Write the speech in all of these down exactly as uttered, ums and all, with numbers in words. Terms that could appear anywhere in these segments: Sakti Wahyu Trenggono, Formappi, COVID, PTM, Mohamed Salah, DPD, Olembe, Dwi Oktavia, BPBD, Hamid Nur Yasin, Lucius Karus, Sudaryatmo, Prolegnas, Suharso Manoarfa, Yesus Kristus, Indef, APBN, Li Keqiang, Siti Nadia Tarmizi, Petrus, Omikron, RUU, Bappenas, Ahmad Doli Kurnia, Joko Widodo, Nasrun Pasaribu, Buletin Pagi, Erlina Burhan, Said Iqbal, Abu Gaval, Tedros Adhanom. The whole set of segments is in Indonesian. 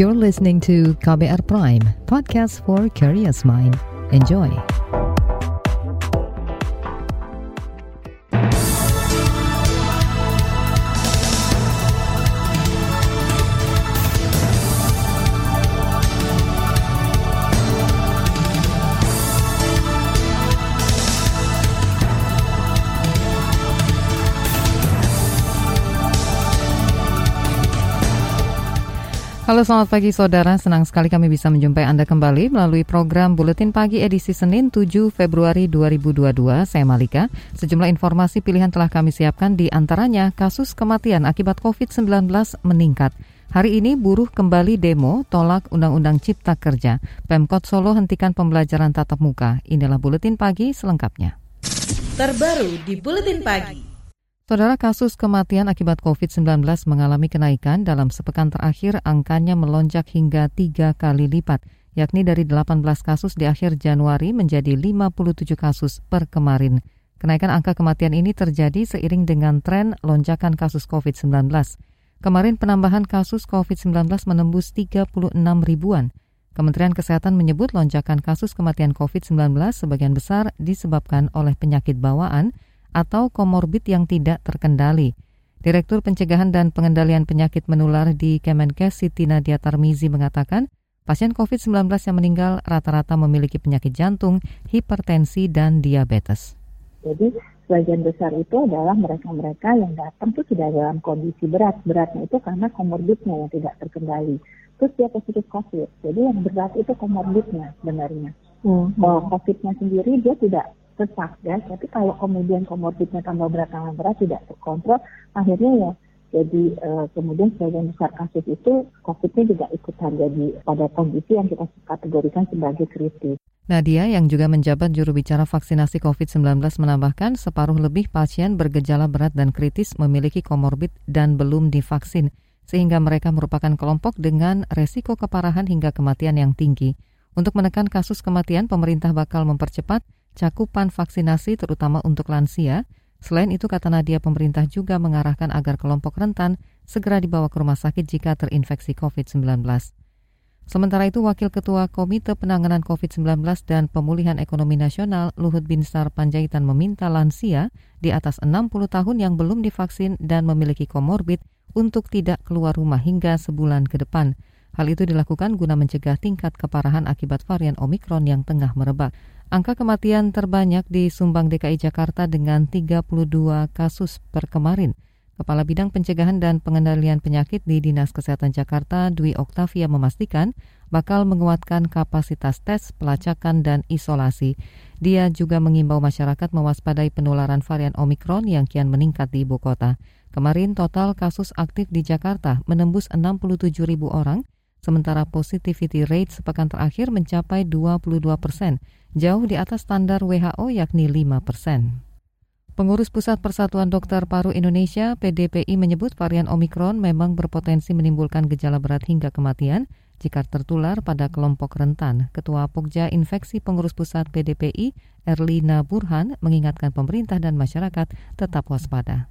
You're listening to K B R Prime, podcast for curious mind. Enjoy. Halo, selamat pagi saudara. Senang sekali kami bisa menjumpai Anda kembali melalui program Buletin Pagi edisi Senin tujuh Februari dua ribu dua puluh dua. Saya Malika. Sejumlah informasi pilihan telah kami siapkan, di antaranya kasus kematian akibat covid sembilan belas meningkat. Hari ini buruh kembali demo tolak Undang-Undang Cipta Kerja. Pemkot Solo hentikan pembelajaran tatap muka. Inilah Buletin Pagi selengkapnya. Terbaru di Buletin Pagi. Saudara, kasus kematian akibat covid sembilan belas mengalami kenaikan. Dalam sepekan terakhir, angkanya melonjak hingga tiga kali lipat, yakni dari delapan belas kasus di akhir Januari menjadi lima puluh tujuh kasus per kemarin. Kenaikan angka kematian ini terjadi seiring dengan tren lonjakan kasus covid sembilan belas. Kemarin penambahan kasus covid sembilan belas menembus tiga puluh enam ribuan. Kementerian Kesehatan menyebut lonjakan kasus kematian covid sembilan belas sebagian besar disebabkan oleh penyakit bawaan atau komorbid yang tidak terkendali. Direktur Pencegahan dan Pengendalian Penyakit Menular di Kemenkes, Siti Nadia Tarmizi, mengatakan pasien covid sembilan belas yang meninggal rata-rata memiliki penyakit jantung, hipertensi, dan diabetes. Jadi sebagian besar itu adalah mereka-mereka yang datang itu sudah dalam kondisi berat. Beratnya itu karena komorbidnya yang tidak terkendali. Terus dia positif COVID. Jadi yang berat itu komorbidnya sebenarnya. Hmm. Kalau COVID-nya sendiri dia tidak sesak ya, tapi kalau kemudian komorbidnya tambah berat tambah berat tidak terkontrol, akhirnya ya jadi e, kemudian sebagian besar kasus itu COVID-nya juga ikutan jadi pada kondisi yang kita kategorikan sebagai kritis. Nadia yang juga menjabat juru bicara vaksinasi covid sembilan belas menambahkan separuh lebih pasien bergejala berat dan kritis memiliki komorbid dan belum divaksin, sehingga mereka merupakan kelompok dengan resiko keparahan hingga kematian yang tinggi. Untuk menekan kasus kematian, pemerintah bakal mempercepat cakupan vaksinasi terutama untuk lansia. Selain itu, kata Nadia, pemerintah juga mengarahkan agar kelompok rentan segera dibawa ke rumah sakit jika terinfeksi covid sembilan belas. Sementara itu, Wakil Ketua Komite Penanganan covid sembilan belas dan Pemulihan Ekonomi Nasional Luhut Bin Sar Panjaitan meminta lansia di atas enam puluh tahun yang belum divaksin dan memiliki komorbid untuk tidak keluar rumah hingga sebulan ke depan. Hal itu dilakukan guna mencegah tingkat keparahan akibat varian Omikron yang tengah merebak. Angka kematian terbanyak disumbang D K I Jakarta dengan tiga puluh dua kasus per kemarin. Kepala Bidang Pencegahan dan Pengendalian Penyakit di Dinas Kesehatan Jakarta, Dwi Oktavia, memastikan bakal menguatkan kapasitas tes, pelacakan, dan isolasi. Dia juga mengimbau masyarakat mewaspadai penularan varian Omikron yang kian meningkat di ibu kota. Kemarin total kasus aktif di Jakarta menembus enam puluh tujuh ribu orang, sementara positivity rate sepekan terakhir mencapai dua puluh dua persen. Jauh di atas standar W H O yakni lima persen. Pengurus Pusat Persatuan Dokter Paru Indonesia P D P I menyebut varian Omikron memang berpotensi menimbulkan gejala berat hingga kematian jika tertular pada kelompok rentan. Ketua Pokja Infeksi Pengurus Pusat P D P I Erlina Burhan mengingatkan pemerintah dan masyarakat tetap waspada.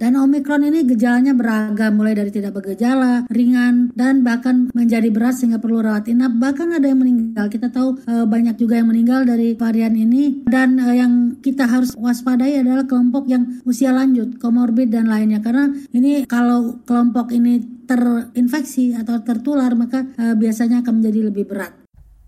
Dan Omikron ini gejalanya beragam, mulai dari tidak bergejala, ringan, dan bahkan menjadi berat sehingga perlu rawat inap. Bahkan ada yang meninggal. Kita tahu e, banyak juga yang meninggal dari varian ini. Dan e, yang kita harus waspadai adalah kelompok yang usia lanjut, komorbid dan lainnya. Karena ini kalau kelompok ini terinfeksi atau tertular, maka e, biasanya akan menjadi lebih berat.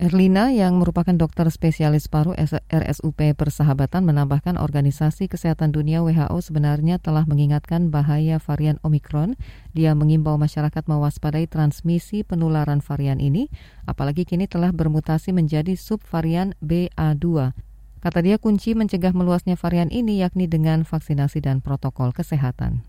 Erlina yang merupakan dokter spesialis paru R S U P Persahabatan menambahkan Organisasi Kesehatan Dunia W H O sebenarnya telah mengingatkan bahaya varian Omikron. Dia mengimbau masyarakat mewaspadai transmisi penularan varian ini, apalagi kini telah bermutasi menjadi subvarian B A dua. Kata dia, kunci mencegah meluasnya varian ini yakni dengan vaksinasi dan protokol kesehatan.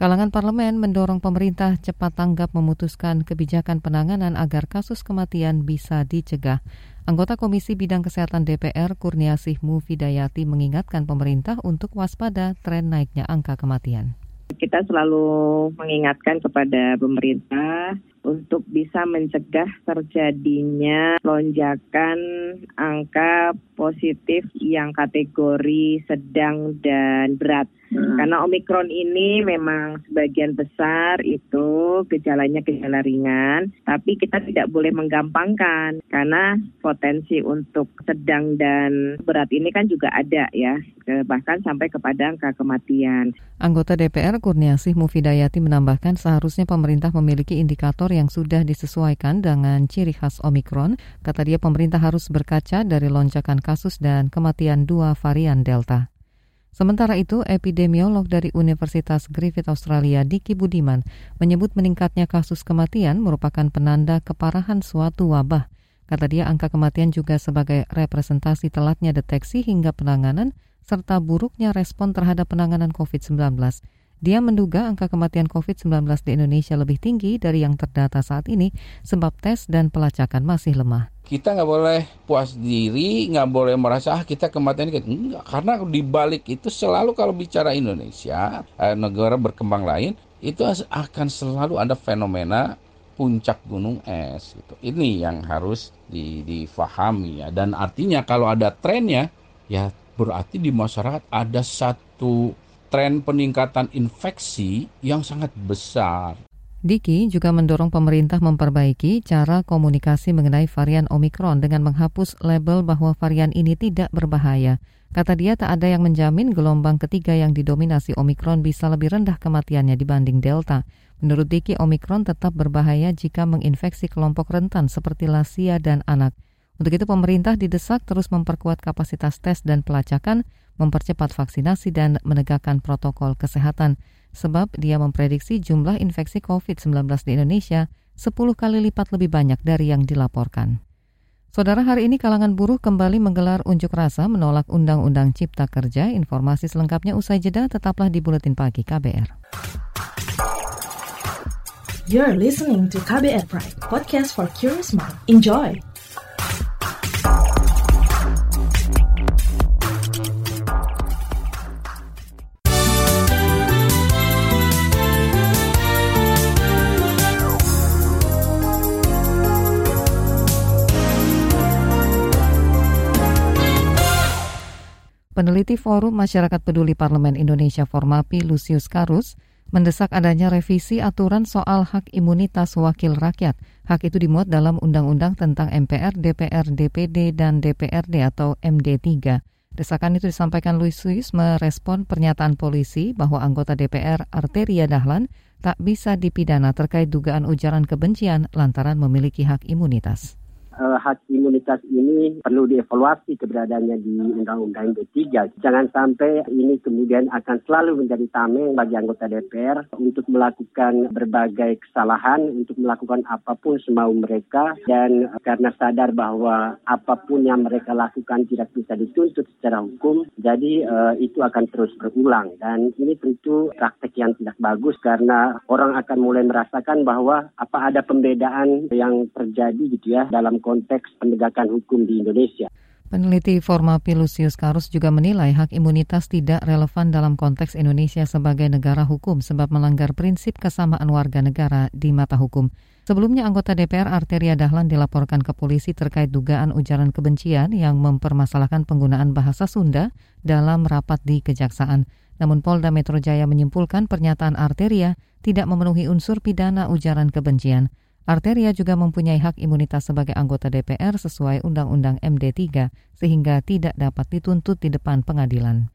Kalangan parlemen mendorong pemerintah cepat tanggap memutuskan kebijakan penanganan agar kasus kematian bisa dicegah. Anggota Komisi Bidang Kesehatan D P R Kurniasih Mufidayati mengingatkan pemerintah untuk waspada tren naiknya angka kematian. Kita selalu mengingatkan kepada pemerintah untuk bisa mencegah terjadinya lonjakan angka positif yang kategori sedang dan berat. Hmm. Karena Omikron ini memang sebagian besar itu gejalanya gejala ringan, tapi kita tidak boleh menggampangkan karena potensi untuk sedang dan berat ini kan juga ada ya, bahkan sampai kepada angka kematian. Anggota D P R Kurniasih Mufidayati menambahkan seharusnya pemerintah memiliki indikator yang sudah disesuaikan dengan ciri khas Omikron. Kata dia pemerintah harus berkaca dari lonjakan kasus dan kematian dua varian Delta. Sementara itu, epidemiolog dari Universitas Griffith Australia, Diki Budiman, menyebut meningkatnya kasus kematian merupakan penanda keparahan suatu wabah. Kata dia, angka kematian juga sebagai representasi telatnya deteksi hingga penanganan serta buruknya respon terhadap penanganan covid sembilan belas. Dia menduga angka kematian covid sembilan belas di Indonesia lebih tinggi dari yang terdata saat ini sebab tes dan pelacakan masih lemah. Kita nggak boleh puas diri, nggak boleh merasa ah, kita kematian kita. Enggak, karena dibalik itu selalu kalau bicara Indonesia, negara berkembang lain, itu akan selalu ada fenomena puncak gunung es. Gitu. Ini yang harus di, difahami. Ya. Dan artinya kalau ada trennya, ya berarti di masyarakat ada satu tren peningkatan infeksi yang sangat besar. Diki juga mendorong pemerintah memperbaiki cara komunikasi mengenai varian Omikron dengan menghapus label bahwa varian ini tidak berbahaya. Kata dia tak ada yang menjamin gelombang ketiga yang didominasi Omikron bisa lebih rendah kematiannya dibanding Delta. Menurut Diki, Omikron tetap berbahaya jika menginfeksi kelompok rentan seperti lansia dan anak. Untuk itu pemerintah didesak terus memperkuat kapasitas tes dan pelacakan, mempercepat vaksinasi dan menegakkan protokol kesehatan. Sebab dia memprediksi jumlah infeksi covid sembilan belas di Indonesia sepuluh kali lipat lebih banyak dari yang dilaporkan. Saudara, hari ini kalangan buruh kembali menggelar unjuk rasa menolak Undang-Undang Cipta Kerja. Informasi selengkapnya usai jeda, tetaplah di Buletin Pagi K B R. You're listening to K B R Prime, podcast for curious mind. Enjoy! Peneliti Forum Masyarakat Peduli Parlemen Indonesia Formappi, Lucius Karus, mendesak adanya revisi aturan soal hak imunitas wakil rakyat. Hak itu dimuat dalam Undang-Undang tentang M P R, D P R, D P D, dan D P R D atau M D tiga. Desakan itu disampaikan Lucius merespon pernyataan polisi bahwa anggota D P R Arteria Dahlan tak bisa dipidana terkait dugaan ujaran kebencian lantaran memiliki hak imunitas. Hak imunitas ini perlu dievaluasi keberadaannya di Undang-Undang M D tiga. Jangan sampai ini kemudian akan selalu menjadi tameng bagi anggota D P R untuk melakukan berbagai kesalahan, untuk melakukan apapun semau mereka, dan karena sadar bahwa apapun yang mereka lakukan tidak bisa dituntut secara hukum, jadi uh, itu akan terus berulang. Dan ini tentu praktek yang tidak bagus karena orang akan mulai merasakan bahwa apa ada pembedaan yang terjadi gitu ya dalam konteks penegakan hukum di Indonesia. Peneliti Formappi Lucius Karus juga menilai hak imunitas tidak relevan dalam konteks Indonesia sebagai negara hukum sebab melanggar prinsip kesamaan warga negara di mata hukum. Sebelumnya anggota D P R Arteria Dahlan dilaporkan ke polisi terkait dugaan ujaran kebencian yang mempermasalahkan penggunaan bahasa Sunda dalam rapat di Kejaksaan. Namun Polda Metro Jaya menyimpulkan pernyataan Arteria tidak memenuhi unsur pidana ujaran kebencian. Arteria juga mempunyai hak imunitas sebagai anggota D P R sesuai Undang-Undang M D tiga, sehingga tidak dapat dituntut di depan pengadilan.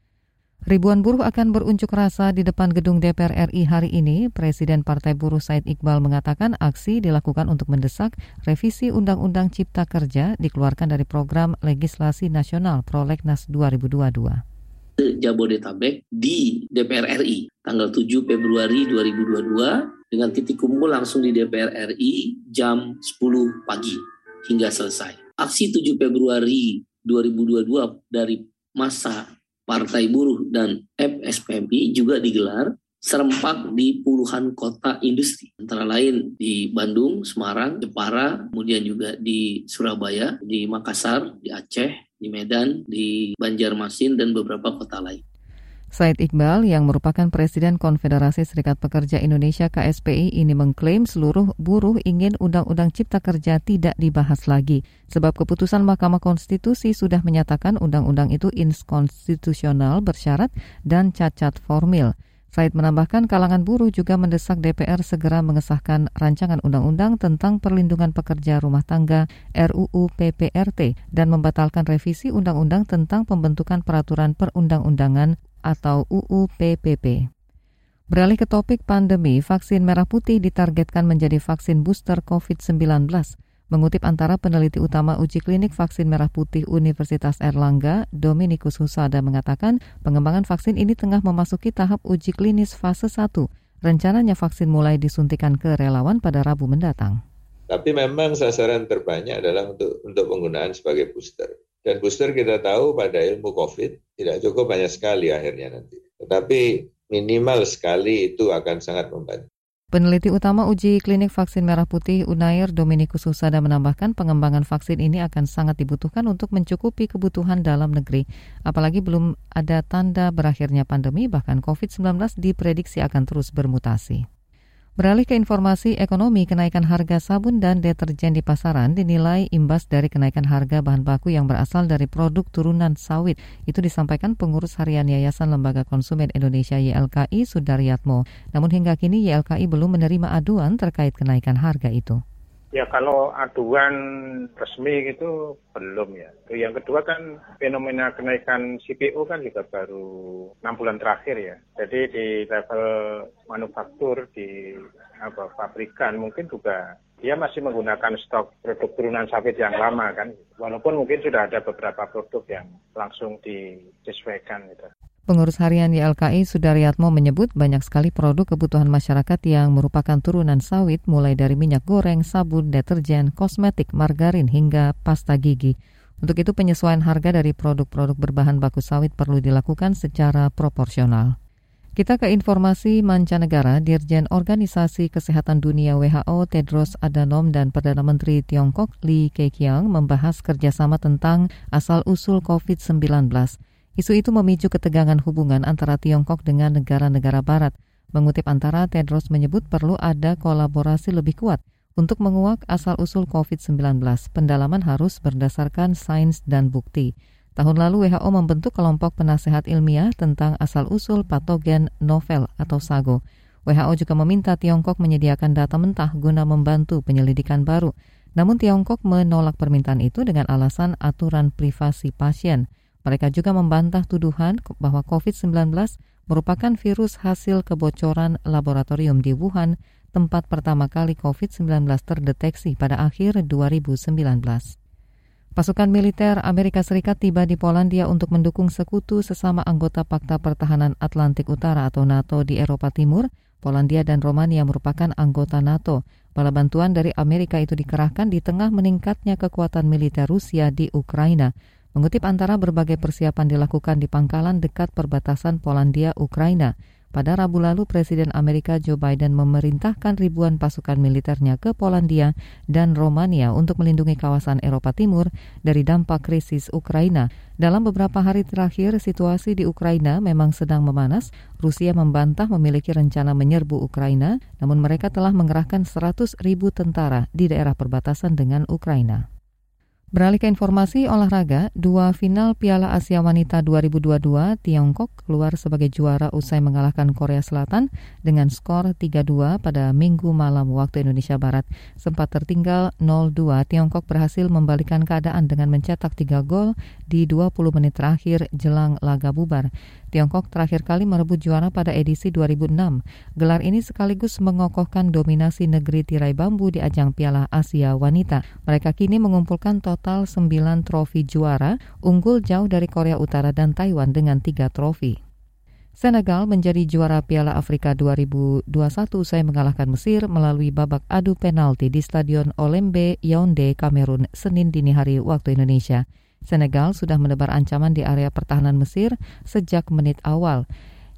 Ribuan buruh akan berunjuk rasa di depan gedung D P R R I hari ini. Presiden Partai Buruh Said Iqbal mengatakan aksi dilakukan untuk mendesak revisi Undang-Undang Cipta Kerja dikeluarkan dari program legislasi nasional Prolegnas dua ribu dua puluh dua. Jabodetabek di D P R R I tanggal tujuh Februari dua ribu dua puluh dua dengan titik kumpul langsung di D P R R I jam sepuluh pagi hingga selesai. Aksi tujuh Februari dua ribu dua puluh dua dari massa Partai Buruh dan F S P M I juga digelar serempak di puluhan kota industri, antara lain di Bandung, Semarang, Jepara, kemudian juga di Surabaya, di Makassar, di Aceh, di Medan, di Banjarmasin, dan beberapa kota lain. Said Iqbal yang merupakan Presiden Konfederasi Serikat Pekerja Indonesia K S P I ini mengklaim seluruh buruh ingin Undang-Undang Cipta Kerja tidak dibahas lagi. Sebab keputusan Mahkamah Konstitusi sudah menyatakan Undang-Undang itu inskonstitusional bersyarat dan cacat formil. Said menambahkan kalangan buruh juga mendesak D P R segera mengesahkan rancangan undang-undang tentang perlindungan pekerja rumah tangga R U U P P R T dan membatalkan revisi undang-undang tentang pembentukan peraturan perundang-undangan atau U U P P P. Beralih ke topik pandemi, vaksin merah putih ditargetkan menjadi vaksin booster covid sembilan belas. Mengutip antara peneliti utama uji klinik vaksin merah putih Universitas Erlangga, Dominikus Husada mengatakan pengembangan vaksin ini tengah memasuki tahap uji klinis fase satu. Rencananya vaksin mulai disuntikan ke relawan pada Rabu mendatang. Tapi memang sasaran terbanyak adalah untuk, untuk penggunaan sebagai booster. Dan booster kita tahu pada ilmu COVID tidak cukup banyak sekali akhirnya nanti. Tetapi minimal sekali itu akan sangat membantu. Peneliti utama uji klinik vaksin merah putih Unair Dominikus Husada menambahkan pengembangan vaksin ini akan sangat dibutuhkan untuk mencukupi kebutuhan dalam negeri. Apalagi belum ada tanda berakhirnya pandemi, bahkan covid sembilan belas diprediksi akan terus bermutasi. Beralih ke informasi ekonomi, kenaikan harga sabun dan deterjen di pasaran dinilai imbas dari kenaikan harga bahan baku yang berasal dari produk turunan sawit. Itu disampaikan Pengurus Harian Yayasan Lembaga Konsumen Indonesia Y L K I Sudaryatmo. Namun hingga kini Y L K I belum menerima aduan terkait kenaikan harga itu. Ya kalau aduan resmi gitu belum ya. Yang kedua kan fenomena kenaikan C P O kan juga baru enam bulan terakhir ya. Jadi di level manufaktur di apa pabrikan mungkin juga dia masih menggunakan stok produk turunan sawit yang lama kan. Walaupun mungkin sudah ada beberapa produk yang langsung disesuaikan gitu. Pengurus Harian Y L K I Sudaryatmo menyebut banyak sekali produk kebutuhan masyarakat yang merupakan turunan sawit mulai dari minyak goreng, sabun, deterjen, kosmetik, margarin, hingga pasta gigi. Untuk itu penyesuaian harga dari produk-produk berbahan baku sawit perlu dilakukan secara proporsional. Kita ke informasi mancanegara. Dirjen Organisasi Kesehatan Dunia W H O Tedros Adhanom dan Perdana Menteri Tiongkok Li Keqiang membahas kerjasama tentang asal-usul covid sembilan belas. Isu itu memicu ketegangan hubungan antara Tiongkok dengan negara-negara barat. Mengutip antara, Tedros menyebut perlu ada kolaborasi lebih kuat untuk menguak asal-usul covid sembilan belas. Pendalaman harus berdasarkan sains dan bukti. Tahun lalu W H O membentuk kelompok penasehat ilmiah tentang asal-usul patogen novel atau SAGO. W H O juga meminta Tiongkok menyediakan data mentah guna membantu penyelidikan baru. Namun Tiongkok menolak permintaan itu dengan alasan aturan privasi pasien. Mereka juga membantah tuduhan bahwa covid sembilan belas merupakan virus hasil kebocoran laboratorium di Wuhan, tempat pertama kali covid sembilan belas terdeteksi pada akhir dua ribu sembilan belas. Pasukan militer Amerika Serikat tiba di Polandia untuk mendukung sekutu sesama anggota Pakta Pertahanan Atlantik Utara atau NATO di Eropa Timur. Polandia dan Romania merupakan anggota NATO. Bala bantuan dari Amerika itu dikerahkan di tengah meningkatnya kekuatan militer Rusia di Ukraina. Mengutip antara, berbagai persiapan dilakukan di pangkalan dekat perbatasan Polandia-Ukraina. Pada Rabu lalu, Presiden Amerika Joe Biden memerintahkan ribuan pasukan militernya ke Polandia dan Romania untuk melindungi kawasan Eropa Timur dari dampak krisis Ukraina. Dalam beberapa hari terakhir, situasi di Ukraina memang sedang memanas. Rusia membantah memiliki rencana menyerbu Ukraina, namun mereka telah mengerahkan seratus ribu tentara di daerah perbatasan dengan Ukraina. Beralih ke informasi olahraga, dua final Piala Asia Wanita dua ribu dua puluh dua, Tiongkok keluar sebagai juara usai mengalahkan Korea Selatan dengan skor tiga dua pada Minggu malam waktu Indonesia Barat. Sempat tertinggal nol dua, Tiongkok berhasil membalikkan keadaan dengan mencetak tiga gol di dua puluh menit terakhir jelang laga bubar. Tiongkok terakhir kali merebut juara pada edisi dua ribu enam. Gelar ini sekaligus mengokohkan dominasi negeri tirai bambu di ajang Piala Asia Wanita. Mereka kini mengumpulkan total Total sembilan trofi juara, unggul jauh dari Korea Utara dan Taiwan dengan tiga trofi. Senegal menjadi juara Piala Afrika dua ribu dua puluh satu usai mengalahkan Mesir melalui babak adu penalti di Stadion Olembe Yaounde, Kamerun, Senin dini hari waktu Indonesia. Senegal sudah menebar ancaman di area pertahanan Mesir sejak menit awal.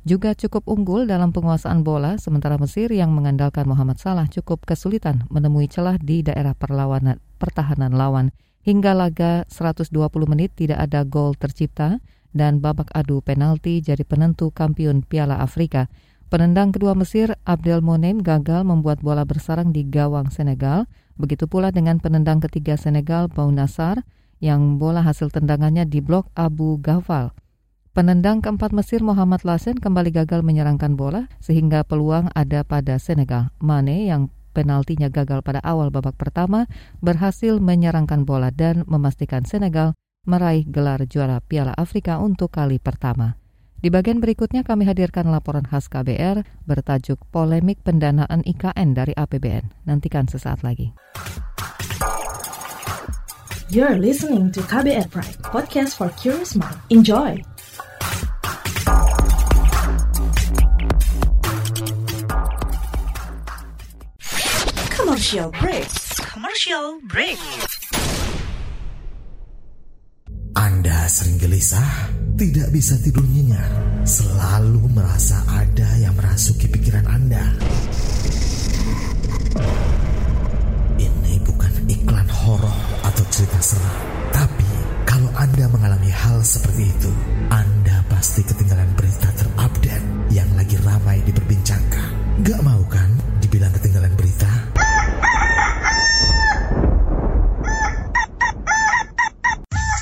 Juga cukup unggul dalam penguasaan bola, sementara Mesir yang mengandalkan Mohamed Salah cukup kesulitan menemui celah di daerah perlawanan pertahanan lawan. Hingga laga seratus dua puluh menit tidak ada gol tercipta dan babak adu penalti jadi penentu kampiun Piala Afrika. Penendang kedua Mesir, Abdelmonem, gagal membuat bola bersarang di gawang Senegal. Begitu pula dengan penendang ketiga Senegal, Paul Nasser, yang bola hasil tendangannya diblok Abu Gaval. Penendang keempat Mesir, Muhammad Lasen, kembali gagal menyerangkan bola sehingga peluang ada pada Senegal. Mane yang penaltinya gagal pada awal babak pertama berhasil menyerangkan bola dan memastikan Senegal meraih gelar juara Piala Afrika untuk kali pertama. Di bagian berikutnya kami hadirkan laporan khas K B R bertajuk Polemik Pendanaan I K N dari A P B N. Nantikan sesaat lagi. You're listening to K B R Prime, podcast for curious mind. Enjoy! Commercial break. Commercial break. Anda sering gelisah, tidak bisa tidur nyenyak, selalu merasa ada yang merasuki pikiran Anda. Ini bukan iklan horor atau cerita seram. Tapi kalau Anda mengalami hal seperti itu, Anda pasti ketinggalan berita terupdate yang lagi ramai diperbincangkan. Gak mau kan dibilang ketinggalan berita?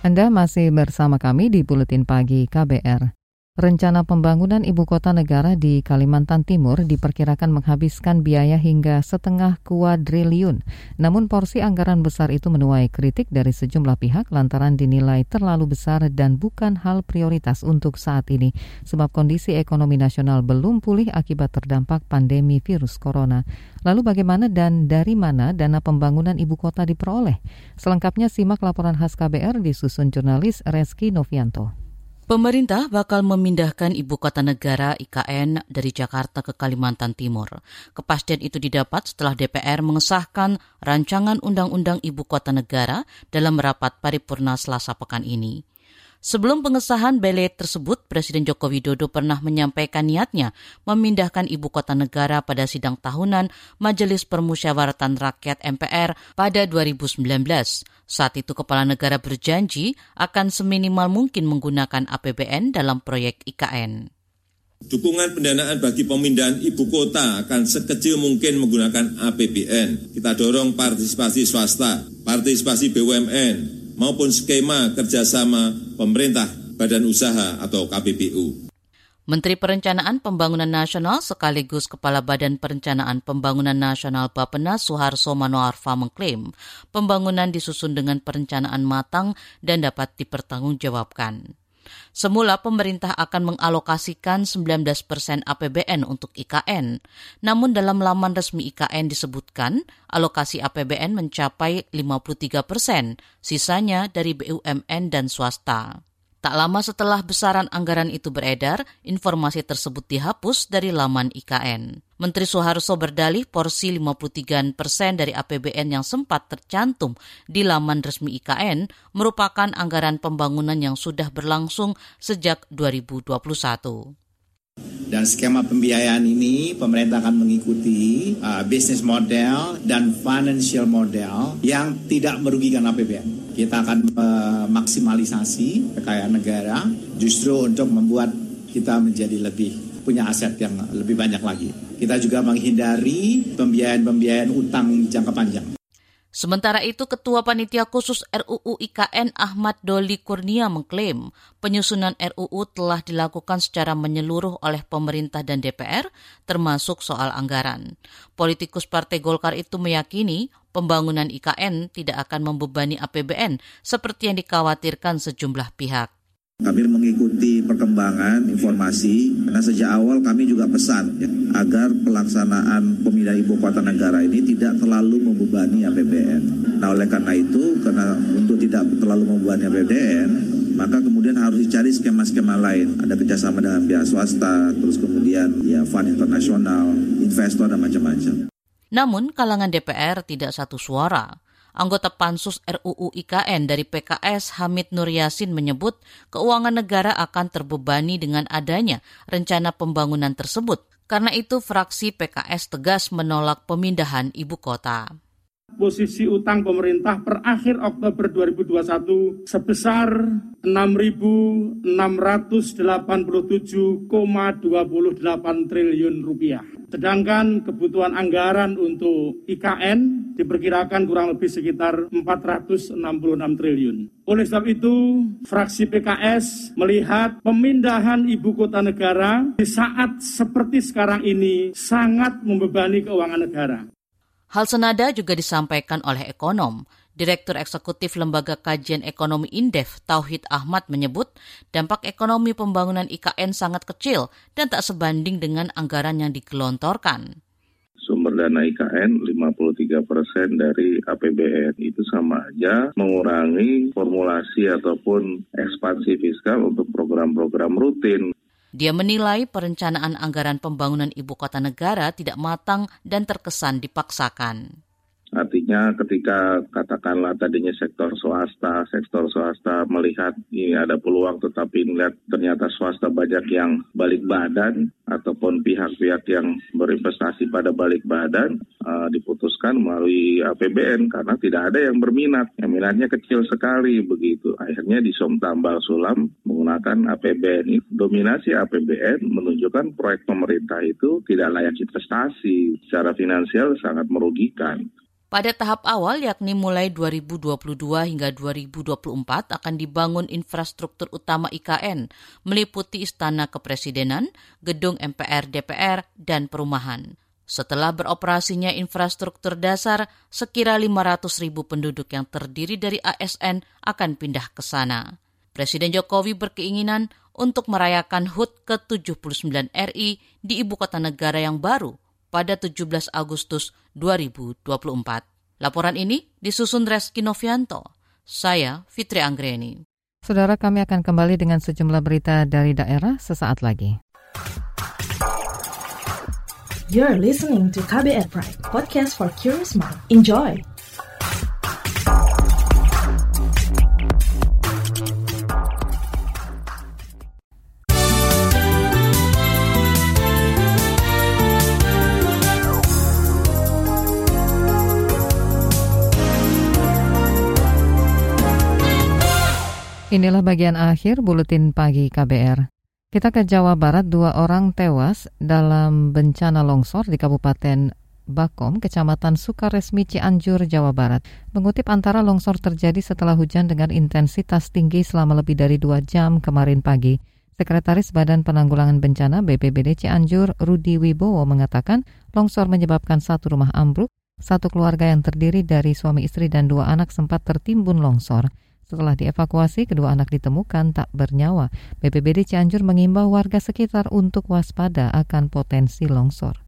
Anda masih bersama kami di Buletin Pagi K B R. Rencana pembangunan ibu kota negara di Kalimantan Timur diperkirakan menghabiskan biaya hingga setengah kuadriliun. Namun porsi anggaran besar itu menuai kritik dari sejumlah pihak lantaran dinilai terlalu besar dan bukan hal prioritas untuk saat ini. Sebab kondisi ekonomi nasional belum pulih akibat terdampak pandemi virus corona. Lalu bagaimana dan dari mana dana pembangunan ibu kota diperoleh? Selengkapnya simak laporan khas K B R disusun jurnalis Reski Novianto. Pemerintah bakal memindahkan ibu kota negara I K N dari Jakarta ke Kalimantan Timur. Kepastian itu didapat setelah D P R mengesahkan rancangan undang-undang ibu kota negara dalam rapat paripurna Selasa pekan ini. Sebelum pengesahan belet tersebut, Presiden Joko Widodo pernah menyampaikan niatnya memindahkan ibu kota negara pada sidang tahunan Majelis Permusyawaratan Rakyat M P R pada dua ribu sembilan belas. Saat itu kepala negara berjanji akan seminimal mungkin menggunakan A P B N dalam proyek I K N. Dukungan pendanaan bagi pemindahan ibu kota akan sekecil mungkin menggunakan A P B N. Kita dorong partisipasi swasta, partisipasi B U M N, maupun skema kerjasama pemerintah, badan usaha atau K B B U. Menteri Perencanaan Pembangunan Nasional sekaligus Kepala Badan Perencanaan Pembangunan Nasional Bappenas Suharso Manoarfa mengklaim pembangunan disusun dengan perencanaan matang dan dapat dipertanggungjawabkan. Semula pemerintah akan mengalokasikan sembilan belas persen A P B N untuk I K N. Namun dalam laman resmi I K N disebutkan alokasi A P B N mencapai lima puluh tiga persen, sisanya dari B U M N dan swasta. Tak lama setelah besaran anggaran itu beredar, informasi tersebut dihapus dari laman I K N. Menteri Suharso berdalih porsi lima puluh tiga persen dari A P B N yang sempat tercantum di laman resmi I K N merupakan anggaran pembangunan yang sudah berlangsung sejak dua ribu dua puluh satu. Dan skema pembiayaan ini pemerintah akan mengikuti uh, bisnis model dan financial model yang tidak merugikan A P B N. Kita akan memaksimalisasi uh, kekayaan negara justru untuk membuat kita menjadi lebih punya aset yang lebih banyak lagi. Kita juga menghindari pembiayaan-pembiayaan utang jangka panjang. Sementara itu, Ketua Panitia Khusus R U U I K N Ahmad Doli Kurnia mengklaim penyusunan R U U telah dilakukan secara menyeluruh oleh pemerintah dan D P R, termasuk soal anggaran. Politikus Partai Golkar itu meyakini pembangunan I K N tidak akan membebani A P B N seperti yang dikhawatirkan sejumlah pihak. Kami mengikuti perkembangan informasi, karena sejak awal kami juga pesan ya, agar pelaksanaan pemindahan ibu kota negara ini tidak terlalu membebani A P B N. Nah oleh karena itu, karena untuk tidak terlalu membebani A P B N, maka kemudian harus dicari skema-skema lain. Ada kerjasama dengan pihak swasta, terus kemudian ya fund internasional, investor dan macam-macam. Namun kalangan D P R tidak satu suara. Anggota Pansus R U U I K N dari P K S Hamid Nur Yasin menyebut keuangan negara akan terbebani dengan adanya rencana pembangunan tersebut. Karena itu fraksi P K S tegas menolak pemindahan ibu kota. Posisi utang pemerintah per akhir Oktober dua ribu dua puluh satu sebesar enam ribu enam ratus delapan puluh tujuh koma dua delapan triliun rupiah. Sedangkan kebutuhan anggaran untuk I K N diperkirakan kurang lebih sekitar empat ratus enam puluh enam triliun. Oleh sebab itu, fraksi P K S melihat pemindahan ibu kota negara di saat seperti sekarang ini sangat membebani keuangan negara. Hal senada juga disampaikan oleh ekonom. Direktur Eksekutif Lembaga Kajian Ekonomi Indef, Tauhid Ahmad menyebut dampak ekonomi pembangunan I K N sangat kecil dan tak sebanding dengan anggaran yang digelontorkan. Sumber dana I K N lima puluh tiga persen dari A P B N itu sama aja mengurangi formulasi ataupun ekspansi fiskal untuk program-program rutin. Dia menilai perencanaan anggaran pembangunan ibu kota negara tidak matang dan terkesan dipaksakan. Artinya ketika katakanlah tadinya sektor swasta, sektor swasta melihat ini ada peluang tetapi melihat ternyata swasta banyak yang balik badan ataupun pihak-pihak yang berinvestasi pada balik badan uh, diputuskan melalui A P B N karena tidak ada yang berminat. Yang minatnya kecil sekali begitu. Akhirnya disom tambal sulam menggunakan A P B N. Dominasi A P B N menunjukkan proyek pemerintah itu tidak layak investasi. Secara finansial sangat merugikan. Pada tahap awal yakni mulai dua ribu dua puluh dua hingga dua ribu dua puluh empat akan dibangun infrastruktur utama I K N meliputi Istana Kepresidenan, Gedung M P R D P R, dan perumahan. Setelah beroperasinya infrastruktur dasar, sekira lima ratus ribu penduduk yang terdiri dari A S N akan pindah ke sana. Presiden Jokowi berkeinginan untuk merayakan H U T ke tujuh puluh sembilan R I di ibu kota negara yang baru pada tujuh belas Agustus dua ribu dua puluh empat. Laporan ini disusun Reski Novianto. Saya Fitri Anggreni. Saudara, kami akan kembali dengan sejumlah berita dari daerah sesaat lagi. You're listening to K B R Prime, podcast for curious mind. Enjoy. Inilah bagian akhir Buletin Pagi K B R. Kita ke Jawa Barat, dua orang tewas dalam bencana longsor di Kabupaten Bakom, Kecamatan Sukaresmi, Cianjur, Jawa Barat. Mengutip Antara, longsor terjadi setelah hujan dengan intensitas tinggi selama lebih dari dua jam kemarin pagi. Sekretaris Badan Penanggulangan Bencana B P B D Cianjur, Rudi Wibowo, mengatakan longsor menyebabkan satu rumah ambruk, satu keluarga yang terdiri dari suami istri dan dua anak sempat tertimbun longsor. Setelah dievakuasi, kedua anak ditemukan tak bernyawa. B P B D Cianjur mengimbau warga sekitar untuk waspada akan potensi longsor.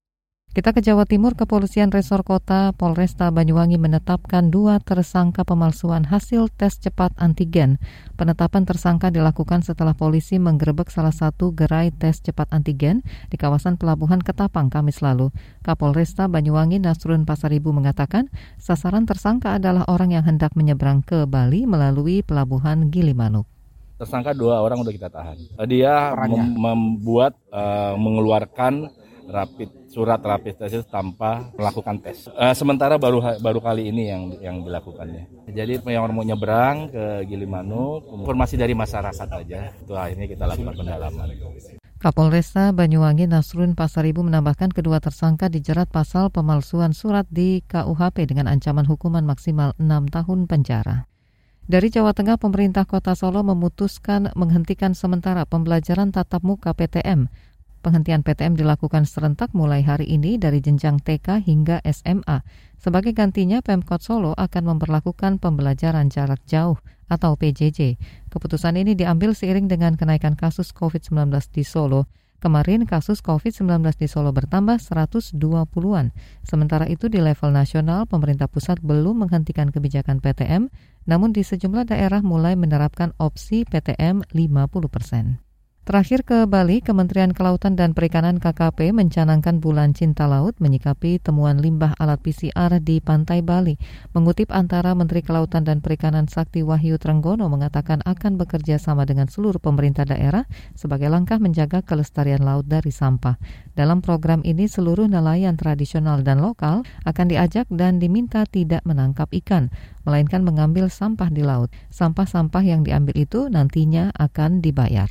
Kita ke Jawa Timur, Kepolisian Resor Kota Polresta Banyuwangi menetapkan dua tersangka pemalsuan hasil tes cepat antigen. Penetapan tersangka dilakukan setelah polisi menggerebek salah satu gerai tes cepat antigen di kawasan Pelabuhan Ketapang Kamis lalu. Kapolresta Banyuwangi Nasrun Pasaribu mengatakan sasaran tersangka adalah orang yang hendak menyeberang ke Bali melalui Pelabuhan Gilimanuk. Tersangka dua orang sudah kita tahan. Dia mem- membuat uh, mengeluarkan rapid surat rapid test tanpa melakukan tes. Uh, sementara baru baru kali ini yang yang dilakukannya. Jadi yang mau nyebrang ke Gilimanuk, informasi dari masyarakat aja. Itu akhirnya kita lakukan pendalaman. Kapolresta Banyuwangi Nasrun Pasaribu menambahkan kedua tersangka dijerat pasal pemalsuan surat di K U H P dengan ancaman hukuman maksimal enam tahun penjara. Dari Jawa Tengah, pemerintah Kota Solo memutuskan menghentikan sementara pembelajaran tatap muka P T M. Penghentian P T M dilakukan serentak mulai hari ini dari jenjang T K hingga S M A. Sebagai gantinya, Pemkot Solo akan memperlakukan pembelajaran jarak jauh atau P J J. Keputusan ini diambil seiring dengan kenaikan kasus covid sembilan belas di Solo. Kemarin kasus covid sembilan belas di Solo bertambah seratus dua puluhan. Sementara itu di level nasional, pemerintah pusat belum menghentikan kebijakan P T M, namun di sejumlah daerah mulai menerapkan opsi P T M lima puluh persen. Terakhir ke Bali, Kementerian Kelautan dan Perikanan K K P mencanangkan bulan cinta laut menyikapi temuan limbah alat P C R di pantai Bali. Mengutip antara Menteri Kelautan dan Perikanan Sakti Wahyu Trenggono mengatakan akan bekerja sama dengan seluruh pemerintah daerah sebagai langkah menjaga kelestarian laut dari sampah. Dalam program ini seluruh nelayan tradisional dan lokal akan diajak dan diminta tidak menangkap ikan, melainkan mengambil sampah di laut. Sampah-sampah yang diambil itu nantinya akan dibayar.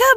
K